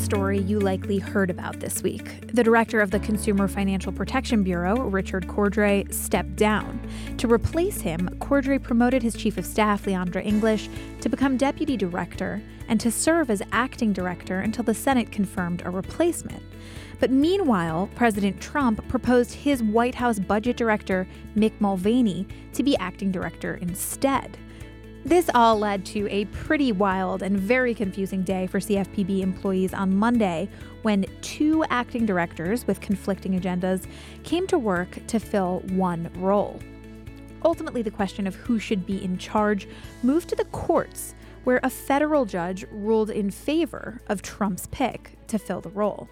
story you likely heard about this week. The director of the Consumer Financial Protection Bureau, Richard Cordray, stepped down. To replace him, Cordray promoted his chief of staff, Leandra English, to become deputy director and to serve as acting director until the Senate confirmed a replacement. But meanwhile, President Trump proposed his White House budget director, Mick Mulvaney, to be acting director instead. This all led to a pretty wild and very confusing day for CFPB employees on Monday when two acting directors with conflicting agendas came to work to fill one role. Ultimately, the question of who should be in charge moved to the courts, where a federal judge ruled in favor of Trump's pick to fill the role.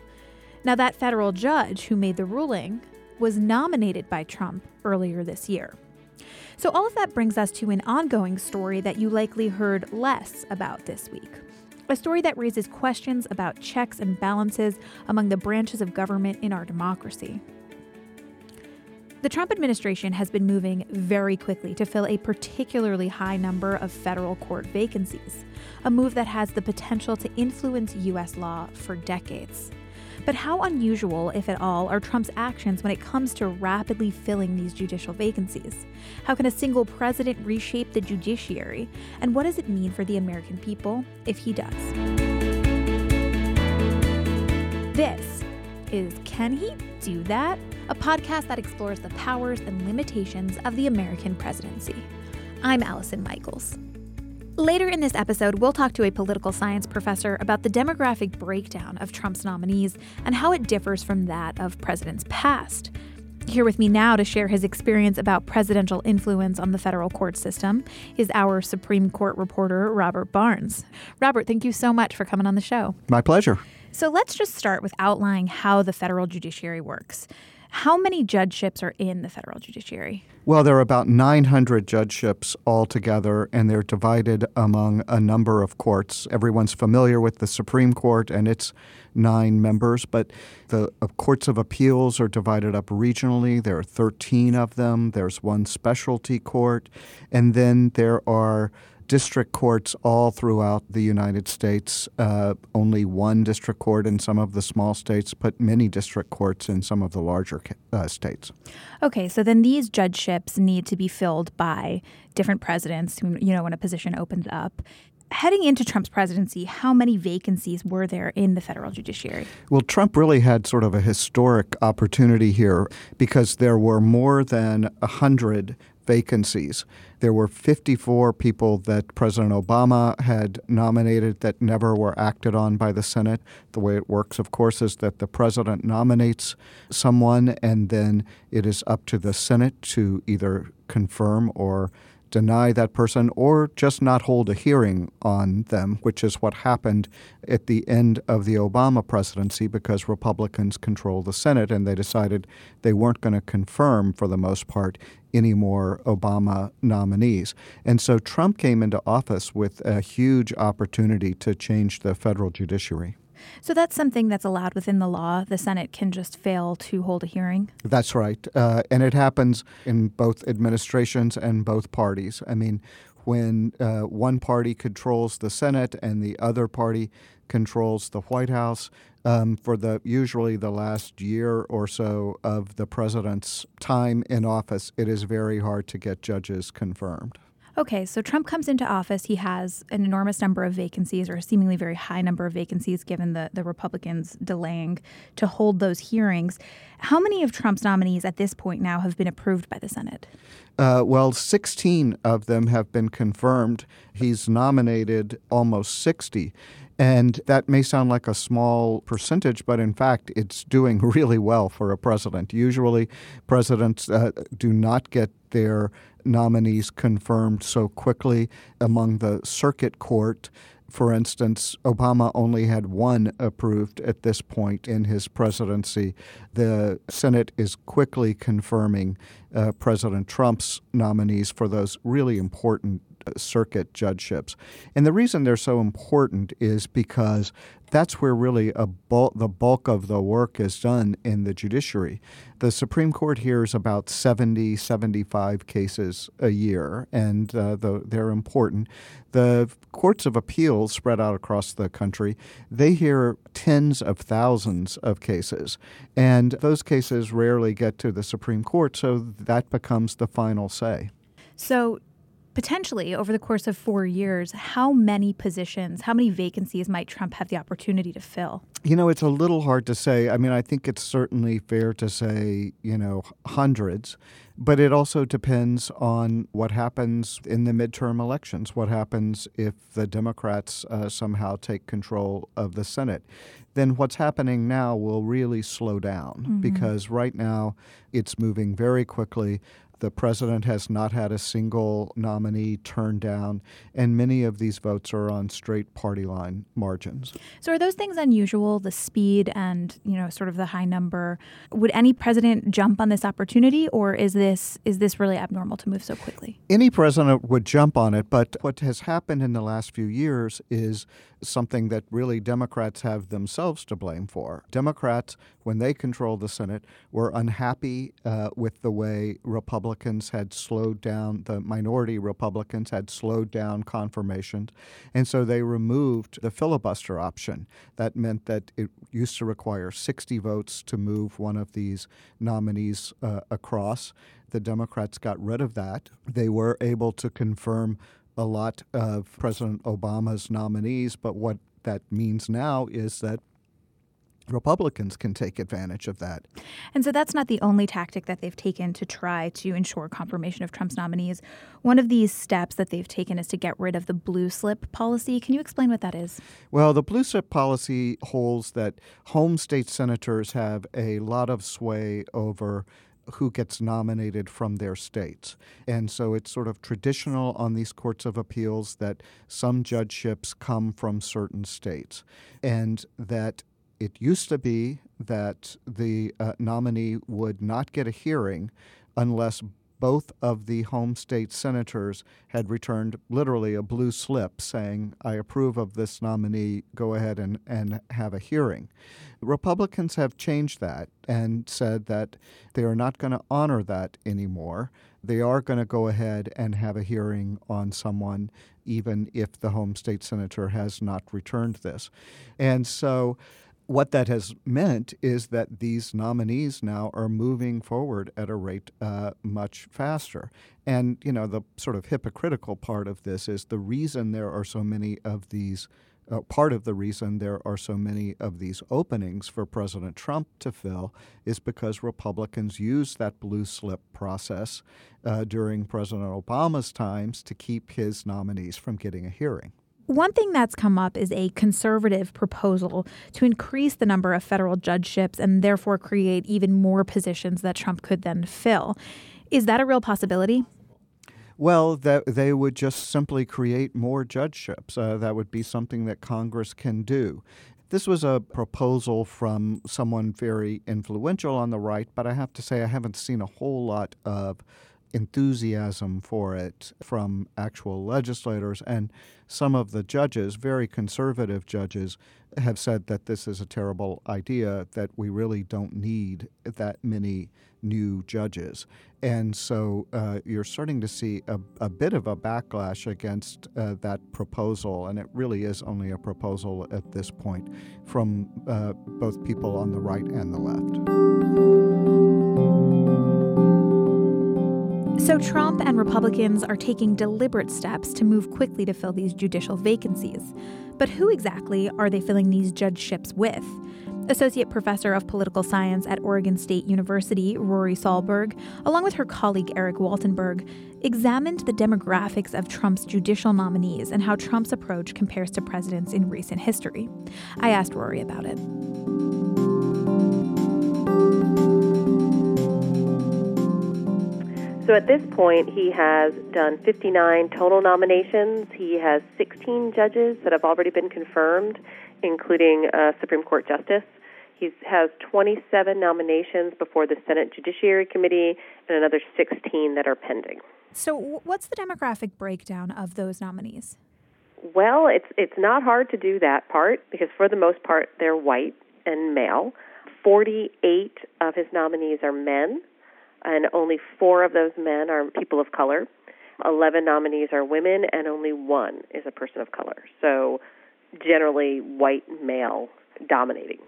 Now, that federal judge who made the ruling was nominated by Trump earlier this year. So all of that brings us to an ongoing story that you likely heard less about this week. A story that raises questions about checks and balances among the branches of government in our democracy. The Trump administration has been moving very quickly to fill a particularly high number of federal court vacancies, a move that has the potential to influence U.S. law for decades. But how unusual, if at all, are Trump's actions when it comes to rapidly filling these judicial vacancies? How can a single president reshape the judiciary? And what does it mean for the American people if he does? This is Can He Do That? A podcast that explores the powers and limitations of the American presidency. I'm Allison Michaels. Later in this episode, we'll talk to a political science professor about the demographic breakdown of Trump's nominees and how it differs from that of presidents past. Here with me now to share his experience about presidential influence on the federal court system is our Supreme Court reporter, Robert Barnes. Robert, thank you so much for coming on the show. My pleasure. So let's just start with outlining how the federal judiciary works. How many judgeships are in the federal judiciary? Well, there are about 900 judgeships altogether, and they're divided among a number of courts. Everyone's familiar with the Supreme Court and its 9 members, but the courts of appeals are divided up regionally. There are 13 of them. There's one specialty court, and then there are district courts all throughout the United States, only one district court in some of the small states, but many district courts in some of the larger states. Okay, so then these judgeships need to be filled by different presidents, you know, when a position opens up. Heading into Trump's presidency, how many vacancies were there in the federal judiciary? Well, Trump really had sort of a historic opportunity here because there were more than 100 vacancies. There were 54 people that President Obama had nominated that never were acted on by the Senate. The way it works, of course, is that the president nominates someone, and then it is up to the Senate to either confirm or deny that person or just not hold a hearing on them, which is what happened at the end of the Obama presidency because Republicans control the Senate and they decided they weren't going to confirm, for the most part, any more Obama nominees. And so Trump came into office with a huge opportunity to change the federal judiciary. So that's something that's allowed within the law. The Senate can just fail to hold a hearing? That's right. And it happens in both administrations and both parties. I mean, when one party controls the Senate and the other party controls the White House, for usually the last year or so of the president's time in office, it is very hard to get judges confirmed. Okay, so Trump comes into office. He has an enormous number of vacancies, or a seemingly very high number of vacancies, given the Republicans delaying to hold those hearings. How many of Trump's nominees at this point now have been approved by the Senate? Well, 16 of them have been confirmed. He's nominated almost 60. And that may sound like a small percentage, but in fact, it's doing really well for a president. Usually, presidents do not get their nominees confirmed so quickly among the circuit court. For instance, Obama only had one approved at this point in his presidency. The Senate is quickly confirming President Trump's nominees for those really important circuit judgeships. And the reason they're so important is because that's where really the bulk of the work is done in the judiciary. The Supreme Court hears about 70, 75 cases a year, and they're important. The courts of appeals spread out across the country, they hear tens of thousands of cases, and those cases rarely get to the Supreme Court, so that becomes the final say. So potentially, over the course of 4 years, how many positions, how many vacancies might Trump have the opportunity to fill? You know, it's a little hard to say. I mean, I think it's certainly fair to say, you know, hundreds. But it also depends on what happens in the midterm elections, what happens if the Democrats somehow take control of the Senate. Then what's happening now will really slow down because right now it's moving very quickly. The president has not had a single nominee turned down, and many of these votes are on straight party line margins. So are those things unusual, the speed and, you know, sort of the high number? Would any president jump on this opportunity, or is this really abnormal to move so quickly? Any president would jump on it, but what has happened in the last few years is something that really Democrats have themselves to blame for. Democrats, when they controlled the Senate, were unhappy with the way the minority Republicans had slowed down confirmations, and so they removed the filibuster option. That meant that it used to require 60 votes to move one of these nominees across. The Democrats got rid of that. They were able to confirm a lot of President Obama's nominees, but what that means now is that Republicans can take advantage of that. And so that's not the only tactic that they've taken to try to ensure confirmation of Trump's nominees. One of these steps that they've taken is to get rid of the blue slip policy. Can you explain what that is? Well, the blue slip policy holds that home state senators have a lot of sway over who gets nominated from their states. And so it's sort of traditional on these courts of appeals that some judgeships come from certain states, and that it used to be that the nominee would not get a hearing unless both of the home state senators had returned literally a blue slip saying, I approve of this nominee, go ahead and have a hearing. Republicans have changed that and said that they are not going to honor that anymore. They are going to go ahead and have a hearing on someone, even if the home state senator has not returned this. And so what that has meant is that these nominees now are moving forward at a rate much faster. And, you know, the sort of hypocritical part of this is the reason there are so many of these part of the reason there are so many of these openings for President Trump to fill is because Republicans used that blue slip process during President Obama's times to keep his nominees from getting a hearing. One thing that's come up is a conservative proposal to increase the number of federal judgeships and therefore create even more positions that Trump could then fill. Is that a real possibility? Well, they would just simply create more judgeships. That would be something that Congress can do. This was a proposal from someone very influential on the right, but I have to say I haven't seen a whole lot of enthusiasm for it from actual legislators. And some of the judges, very conservative judges, have said that this is a terrible idea, that we really don't need that many new judges. And so you're starting to see a bit of a backlash against that proposal. And it really is only a proposal at this point from both people on the right and the left. So Trump and Republicans are taking deliberate steps to move quickly to fill these judicial vacancies. But who exactly are they filling these judgeships with? Associate Professor of Political Science at Oregon State University, Rory Salberg, along with her colleague Eric Waltenberg, examined the demographics of Trump's judicial nominees and how Trump's approach compares to presidents in recent history. I asked Rory about it. So at this point, he has done 59 total nominations. He has 16 judges that have already been confirmed, including a Supreme Court justice. He has 27 nominations before the Senate Judiciary Committee and another 16 that are pending. So what's the demographic breakdown of those nominees? Well, it's not hard to do that part because for the most part they're white and male. 48 of his nominees are men, and only 4 of those men are people of color. 11 nominees are women, and only 1 is a person of color. So generally white male dominating.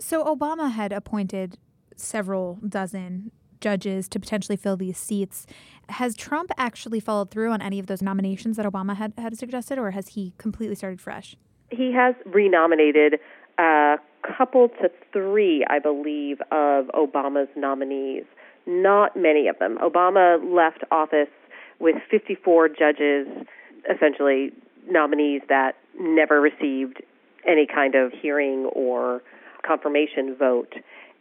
So Obama had appointed several dozen judges to potentially fill these seats. Has Trump actually followed through on any of those nominations that Obama had suggested, or has he completely started fresh? He has renominated a couple to 3, I believe, of Obama's nominees. Not many of them. Obama left office with 54 judges, essentially nominees that never received any kind of hearing or confirmation vote.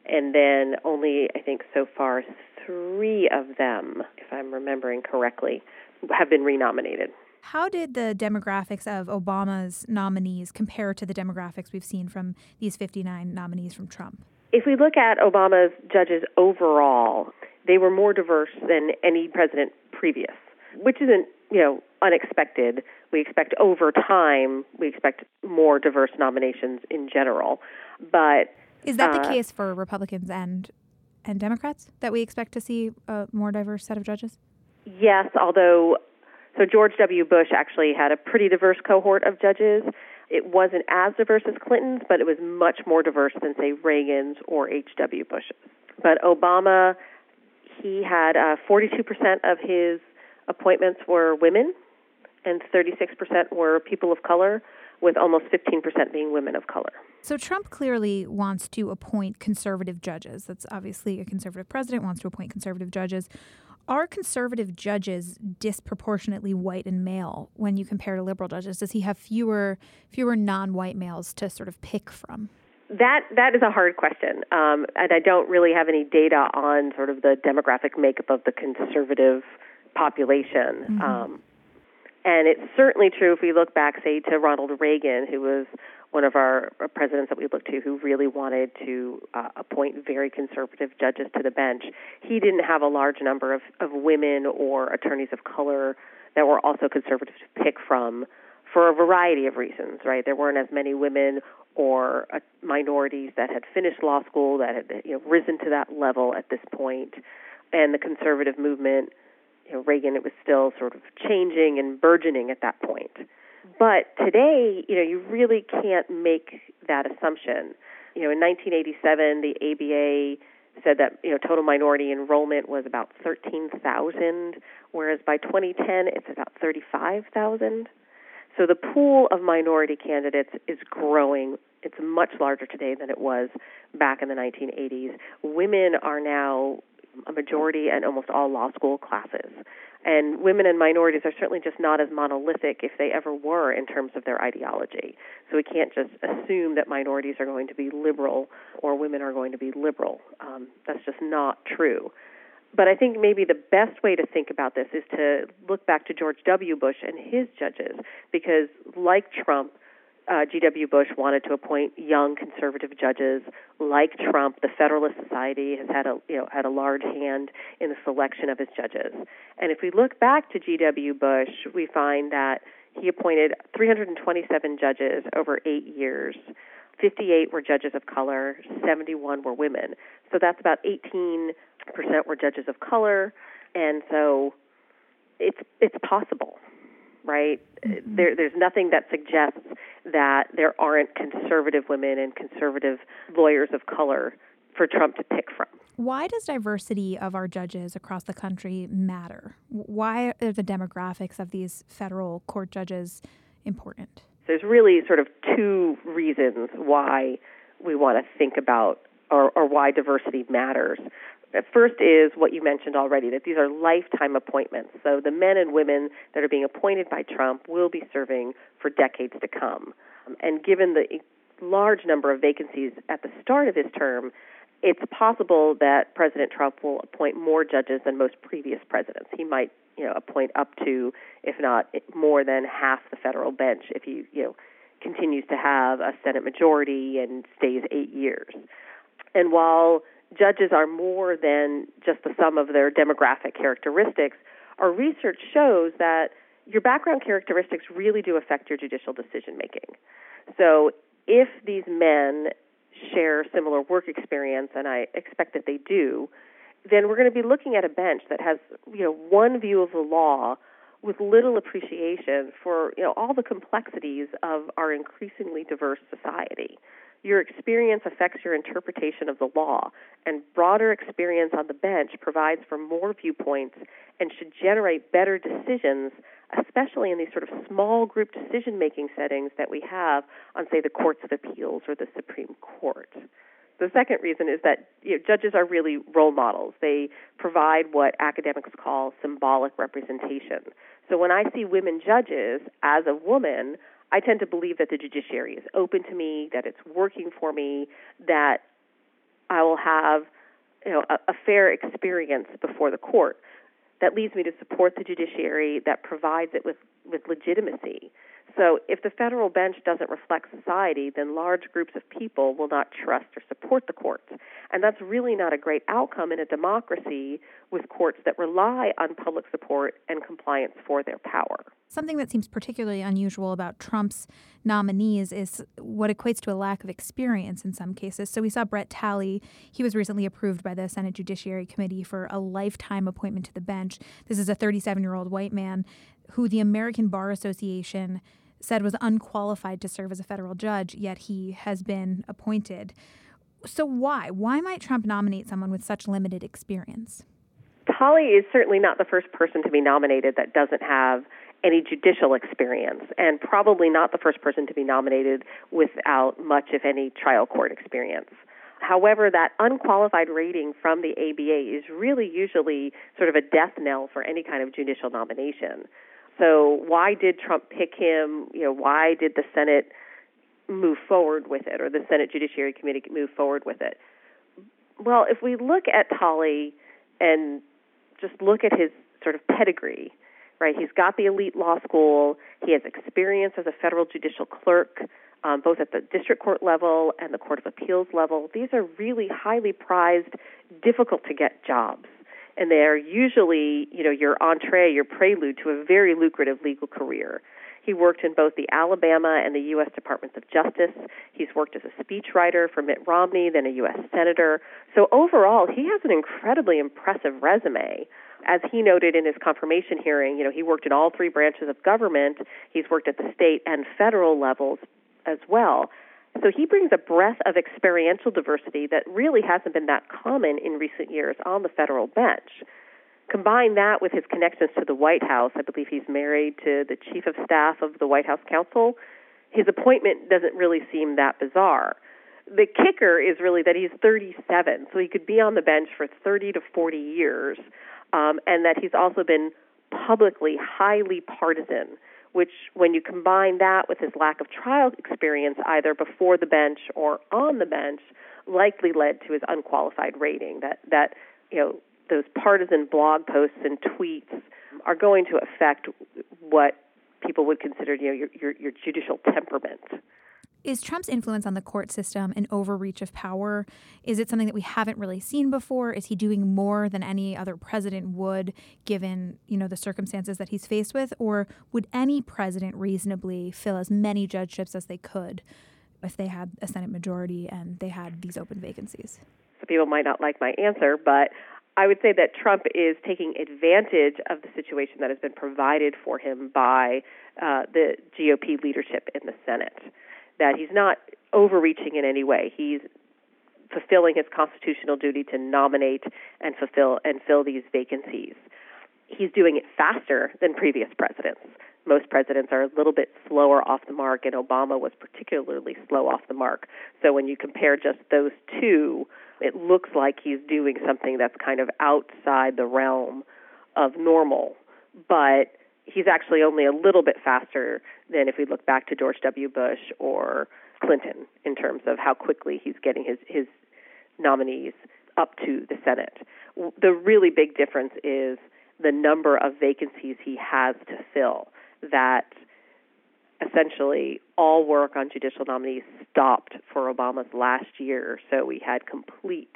And then only, I think, so far 3 of them, if I'm remembering correctly, have been renominated. How did the demographics of Obama's nominees compare to the demographics we've seen from these 59 nominees from Trump? If we look at Obama's judges overall, they were more diverse than any president previous, which isn't, unexpected. We expect over time, we expect more diverse nominations in general. But is that the case for Republicans and Democrats, that we expect to see a more diverse set of judges? Yes, although, so George W. Bush actually had a pretty diverse cohort of judges. It wasn't as diverse as Clinton's, but it was much more diverse than, say, Reagan's or H.W. Bush's. But Obama, he had 42% of his appointments were women, and 36% were people of color, with almost 15% being women of color. So Trump clearly wants to appoint conservative judges. That's obviously a conservative president wants to appoint conservative judges. Are conservative judges disproportionately white and male when you compare to liberal judges? Does he have fewer non-white males to sort of pick from? That is a hard question, and I don't really have any data on sort of the demographic makeup of the conservative population. Mm-hmm. And it's certainly true if we look back, say, to Ronald Reagan, who was one of our presidents that we looked to who really wanted to appoint very conservative judges to the bench. He didn't have a large number of women or attorneys of color that were also conservative to pick from for a variety of reasons, right? There weren't as many women or minorities that had finished law school, that had risen to that level at this point. And the conservative movement, Reagan, it was still sort of changing and burgeoning at that point. But today, you really can't make that assumption. In 1987, the ABA said that, total minority enrollment was about 13,000, whereas by 2010, it's about 35,000. So the pool of minority candidates is growing. It's much larger today than it was back in the 1980s. Women are now a majority in almost all law school classes. And women and minorities are certainly just not as monolithic if they ever were in terms of their ideology. So we can't just assume that minorities are going to be liberal or women are going to be liberal. That's just not true. But I think maybe the best way to think about this is to look back to George W. Bush and his judges, because like Trump, G.W. Bush wanted to appoint young conservative judges. Like Trump, the Federalist Society has had a large hand in the selection of his judges. And if we look back to G.W. Bush, we find that he appointed 327 judges over 8 years. 58 were judges of color, 71 were women. So that's about 18% were judges of color, and so it's possible. Right? Mm-hmm. There's nothing that suggests that there aren't conservative women and conservative lawyers of color for Trump to pick from. Why does diversity of our judges across the country matter? Why are the demographics of these federal court judges important? There's really sort of 2 reasons why we want to think about or why diversity matters. The first is what you mentioned already, that these are lifetime appointments. So the men and women that are being appointed by Trump will be serving for decades to come. And given the large number of vacancies at the start of his term, it's possible that President Trump will appoint more judges than most previous presidents. He might, appoint up to, if not more than half the federal bench if he, continues to have a Senate majority and stays 8 years. And while judges are more than just the sum of their demographic characteristics, our research shows that your background characteristics really do affect your judicial decision-making. So if these men share similar work experience, and I expect that they do, then we're going to be looking at a bench that has, you know, one view of the law with little appreciation for, you know, all the complexities of our increasingly diverse society. Your experience affects your interpretation of the law, and broader experience on the bench provides for more viewpoints and should generate better decisions, especially in these sort of small group decision-making settings that we have on, say, the courts of appeals or the Supreme Court. The second reason is that, you know, judges are really role models. They provide what academics call symbolic representation. So when I see women judges, as a woman, I tend to believe that the judiciary is open to me, that it's working for me, that I will have, you know, a fair experience before the court. That leads me to support the judiciary, that provides it with legitimacy. So if the federal bench doesn't reflect society, then large groups of people will not trust or support the courts. And that's really not a great outcome in a democracy with courts that rely on public support and compliance for their power. Something that seems particularly unusual about Trump's nominees is what equates to a lack of experience in some cases. So we saw Brett Talley. He was recently approved by the Senate Judiciary Committee for a lifetime appointment to the bench. This is a 37-year-old white man who the American Bar Association said was unqualified to serve as a federal judge, yet he has been appointed. So why? Why might Trump nominate someone with such limited experience? Talley is certainly not the first person to be nominated that doesn't have any judicial experience, and probably not the first person to be nominated without much, if any, trial court experience. However, that unqualified rating from the ABA is really usually sort of a death knell for any kind of judicial nomination. So why did Trump pick him? You know, why did the Senate move forward with it, or the Senate Judiciary Committee move forward with it? Well, if we look at Talley and just look at his sort of pedigree, right? He's got the elite law school. He has experience as a federal judicial clerk, both at the district court level and the court of appeals level. These are really highly prized, difficult-to-get jobs. And they are usually, you know, your entree, your prelude to a very lucrative legal career. He worked in both the Alabama and the U.S. Departments of Justice. He's worked as a speechwriter for Mitt Romney, then a U.S. senator. So overall, he has an incredibly impressive resume. As he noted in his confirmation hearing, you know, he worked in all three branches of government. He's worked at the state and federal levels as well. So he brings a breadth of experiential diversity that really hasn't been that common in recent years on the federal bench. Combine that with his connections to the White House. I believe he's married to the chief of staff of the White House counsel. His appointment doesn't really seem that bizarre. The kicker is really that he's 37, so he could be on the bench for 30 to 40 years, and that he's also been publicly highly partisan, which when you combine that with his lack of trial experience either before the bench or on the bench likely led to his unqualified rating, that you know, those partisan blog posts and tweets are going to affect what people would consider, you know, your judicial temperament. Is Trump's influence on the court system an overreach of power? Is it something that we haven't really seen before? Is he doing more than any other president would, given, you know, the circumstances that he's faced with? Or would any president reasonably fill as many judgeships as they could if they had a Senate majority and they had these open vacancies? So people might not like my answer, but I would say that Trump is taking advantage of the situation that has been provided for him by the GOP leadership in the Senate. That he's not overreaching in any way. He's fulfilling his constitutional duty to nominate and fill these vacancies. He's doing it faster than previous presidents. Most presidents are a little bit slower off the mark, and Obama was particularly slow off the mark. So when you compare just those two, it looks like he's doing something that's kind of outside the realm of normal. But he's actually only a little bit faster than if we look back to George W. Bush or Clinton in terms of how quickly he's getting his nominees up to the Senate. The really big difference is the number of vacancies he has to fill, that essentially all work on judicial nominees stopped for Obama's last year, so we had complete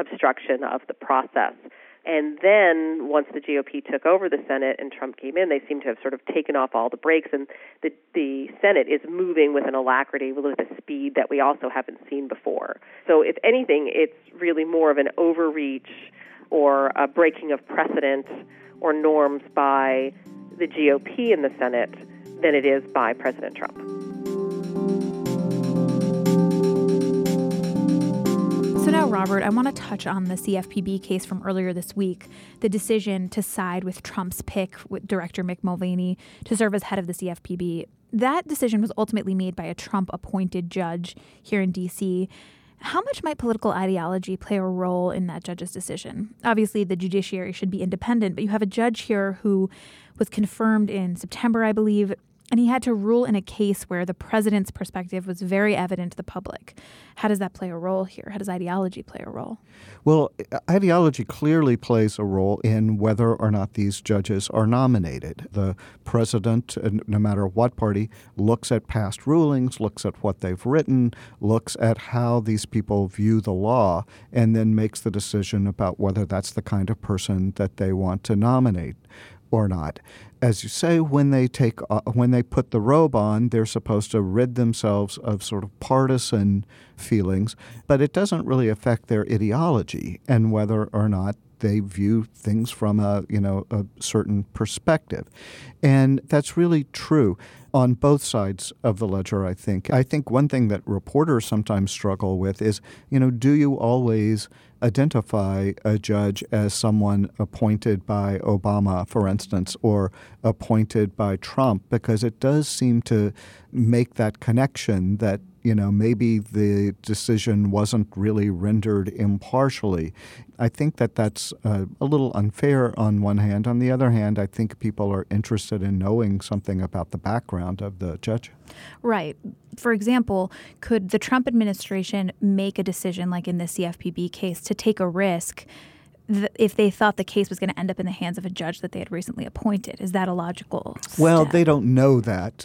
obstruction of the process. And then once the GOP took over the Senate and Trump came in, they seem to have sort of taken off all the brakes, and the Senate is moving with an alacrity, with a speed that we also haven't seen before. So if anything, it's really more of an overreach or a breaking of precedent or norms by the GOP in the Senate than it is by President Trump. So now, Robert, I want to touch on the CFPB case from earlier this week, the decision to side with Trump's pick with Director Mick Mulvaney to serve as head of the CFPB. That decision was ultimately made by a Trump-appointed judge here in D.C. How much might political ideology play a role in that judge's decision? Obviously, the judiciary should be independent, but you have a judge here who was confirmed in September, I believe, and he had to rule in a case where the president's perspective was very evident to the public. How does that play a role here? How does ideology play a role? Well, ideology clearly plays a role in whether or not these judges are nominated. The president, no matter what party, looks at past rulings, looks at what they've written, looks at how these people view the law, and then makes the decision about whether that's the kind of person that they want to nominate or not. As you say, when they put the robe on, they're supposed to rid themselves of sort of partisan feelings, but it doesn't really affect their ideology and whether or not they view things from a certain perspective. And that's really true on both sides of the ledger, I think. I think one thing that reporters sometimes struggle with is, do you always identify a judge as someone appointed by Obama, for instance, or appointed by Trump, because it does seem to make that connection that, maybe the decision wasn't really rendered impartially. I think that that's a little unfair on one hand. On the other hand, I think people are interested in knowing something about the background of the judge. Right. For example, could the Trump administration make a decision, like in the CFPB case, to take a risk if they thought the case was going to end up in the hands of a judge that they had recently appointed? Is that a logical step? Well, they don't know that.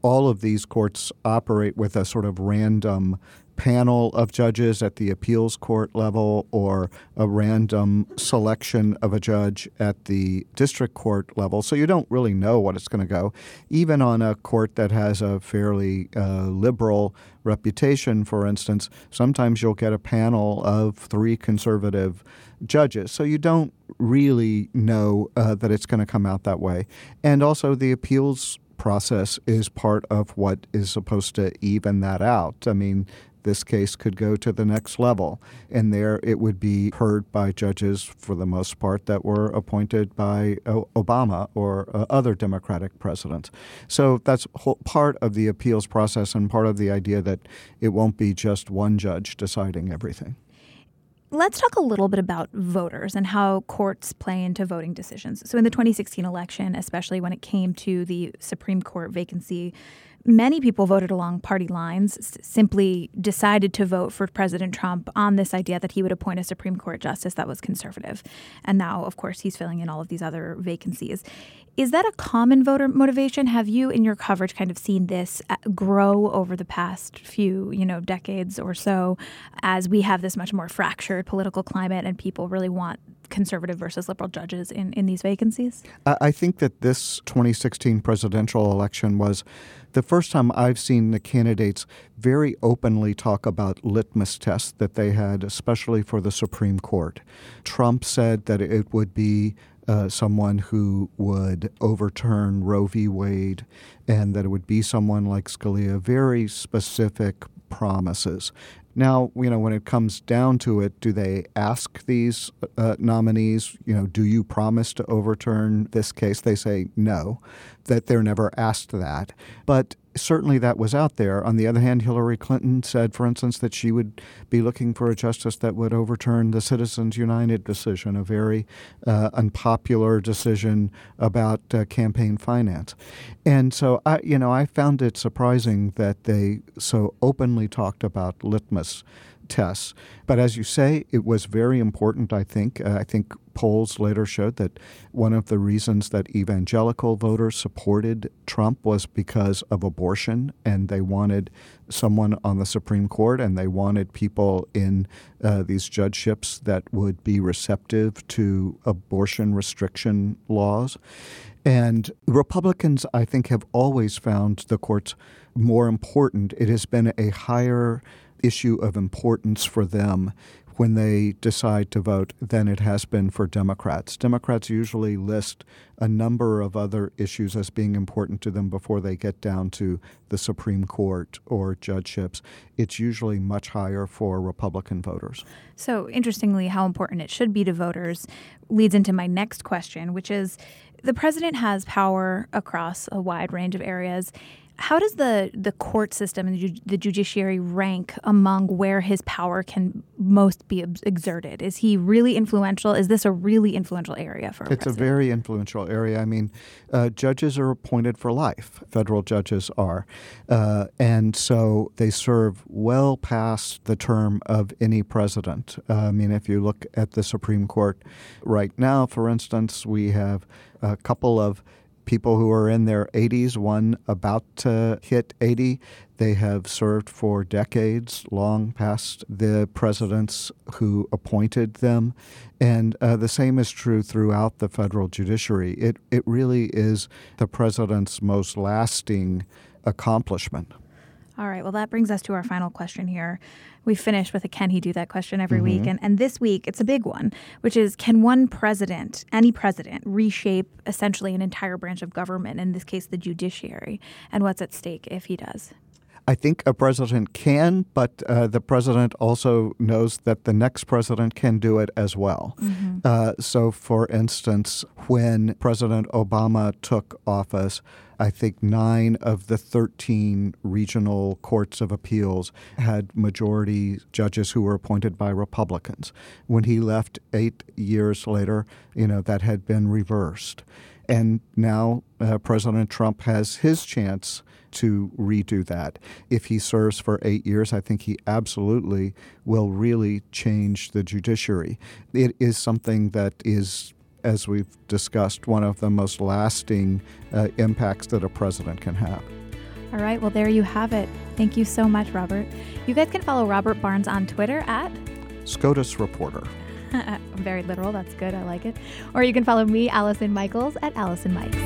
All of these courts operate with a sort of random panel of judges at the appeals court level or a random selection of a judge at the district court level. So you don't really know what it's going to go. Even on a court that has a fairly liberal reputation, for instance, sometimes you'll get a panel of 3 conservative judges. So you don't really know that it's going to come out that way. And also the appeals process is part of what is supposed to even that out. I mean, this case could go to the next level, and there it would be heard by judges, for the most part, that were appointed by Obama or other Democratic presidents. So that's part of the appeals process and part of the idea that it won't be just one judge deciding everything. Let's talk a little bit about voters and how courts play into voting decisions. So in the 2016 election, especially when it came to the Supreme Court vacancy, many people voted along party lines, simply decided to vote for President Trump on this idea that he would appoint a Supreme Court justice that was conservative. And now, of course, he's filling in all of these other vacancies. Is that a common voter motivation? Have you, in your coverage, kind of seen this grow over the past few, decades or so, as we have this much more fractured political climate and people really want conservative versus liberal judges in these vacancies? I think that this 2016 presidential election was the first time I've seen the candidates very openly talk about litmus tests that they had, especially for the Supreme Court. Trump said that it would be someone who would overturn Roe v. Wade and that it would be someone like Scalia, very specific promises. Now, when it comes down to it, do they ask these nominees, do you promise to overturn this case? They say no, that they're never asked that. But certainly that was out there. On the other hand, Hillary Clinton said, for instance, that she would be looking for a justice that would overturn the Citizens United decision, a very unpopular decision about campaign finance. And so, I found it surprising that they so openly talked about litmus tests. But as you say, it was very important, I think. I think polls later showed that one of the reasons that evangelical voters supported Trump was because of abortion, and they wanted someone on the Supreme Court, and they wanted people in these judgeships that would be receptive to abortion restriction laws. And Republicans, I think, have always found the courts more important. It has been a higher issue of importance for them when they decide to vote than it has been for Democrats. Democrats usually list a number of other issues as being important to them before they get down to the Supreme Court or judgeships. It's usually much higher for Republican voters. So interestingly, how important it should be to voters leads into my next question, which is the president has power across a wide range of areas. How does the court system and the judiciary rank among where his power can most be exerted? Is he really influential? Is this a really influential area for a president? It's a very influential area. I mean, judges are appointed for life. Federal judges are. And so they serve well past the term of any president. I mean, if you look at the Supreme Court right now, for instance, we have a couple of people who are in their 80s, one about to hit 80. They have served for decades, long past the presidents who appointed them. And the same is true throughout the federal judiciary. It really is the president's most lasting accomplishment. All right. Well, that brings us to our final question here. We finish with a can he do that question every week. And this week, it's a big one, which is can one president, any president, reshape essentially an entire branch of government, in this case, the judiciary, and what's at stake if he does? I think a president can, but the president also knows that the next president can do it as well. So, for instance, when President Obama took office, I think 9 of the 13 regional courts of appeals had majority judges who were appointed by Republicans. When he left 8 years later, that had been reversed. And now President Trump has his chance to redo that. If he serves for 8 years, I think he absolutely will really change the judiciary. It is something that is, as we've discussed, one of the most lasting impacts that a president can have. All right. Well, there you have it. Thank you so much, Robert. You guys can follow Robert Barnes on Twitter at SCOTUS Reporter. Very literal. That's good. I like it. Or you can follow me, Allison Michaels, at Allison Mikes.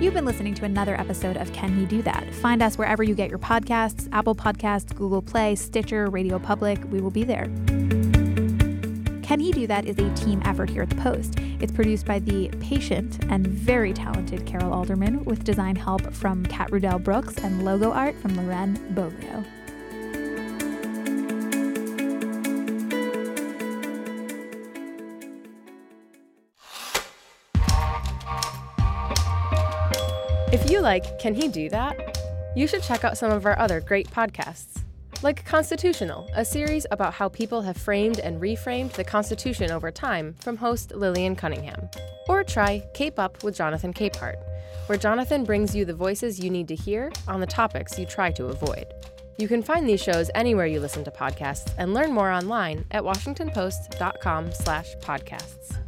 You've been listening to another episode of Can He Do That? Find us wherever you get your podcasts, Apple Podcasts, Google Play, Stitcher, Radio Public. We will be there. Can He Do That is a team effort here at The Post. It's produced by the patient and very talented Carol Alderman, with design help from Kat Rudell Brooks and logo art from Loren Boglio. If you like Can He Do That? You should check out some of our other great podcasts, like Constitutional, a series about how people have framed and reframed the Constitution over time, from host Lillian Cunningham. Or try Cape Up with Jonathan Capehart, where Jonathan brings you the voices you need to hear on the topics you try to avoid. You can find these shows anywhere you listen to podcasts and learn more online at washingtonpost.com/podcasts.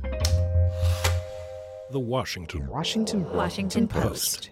The Washington Post.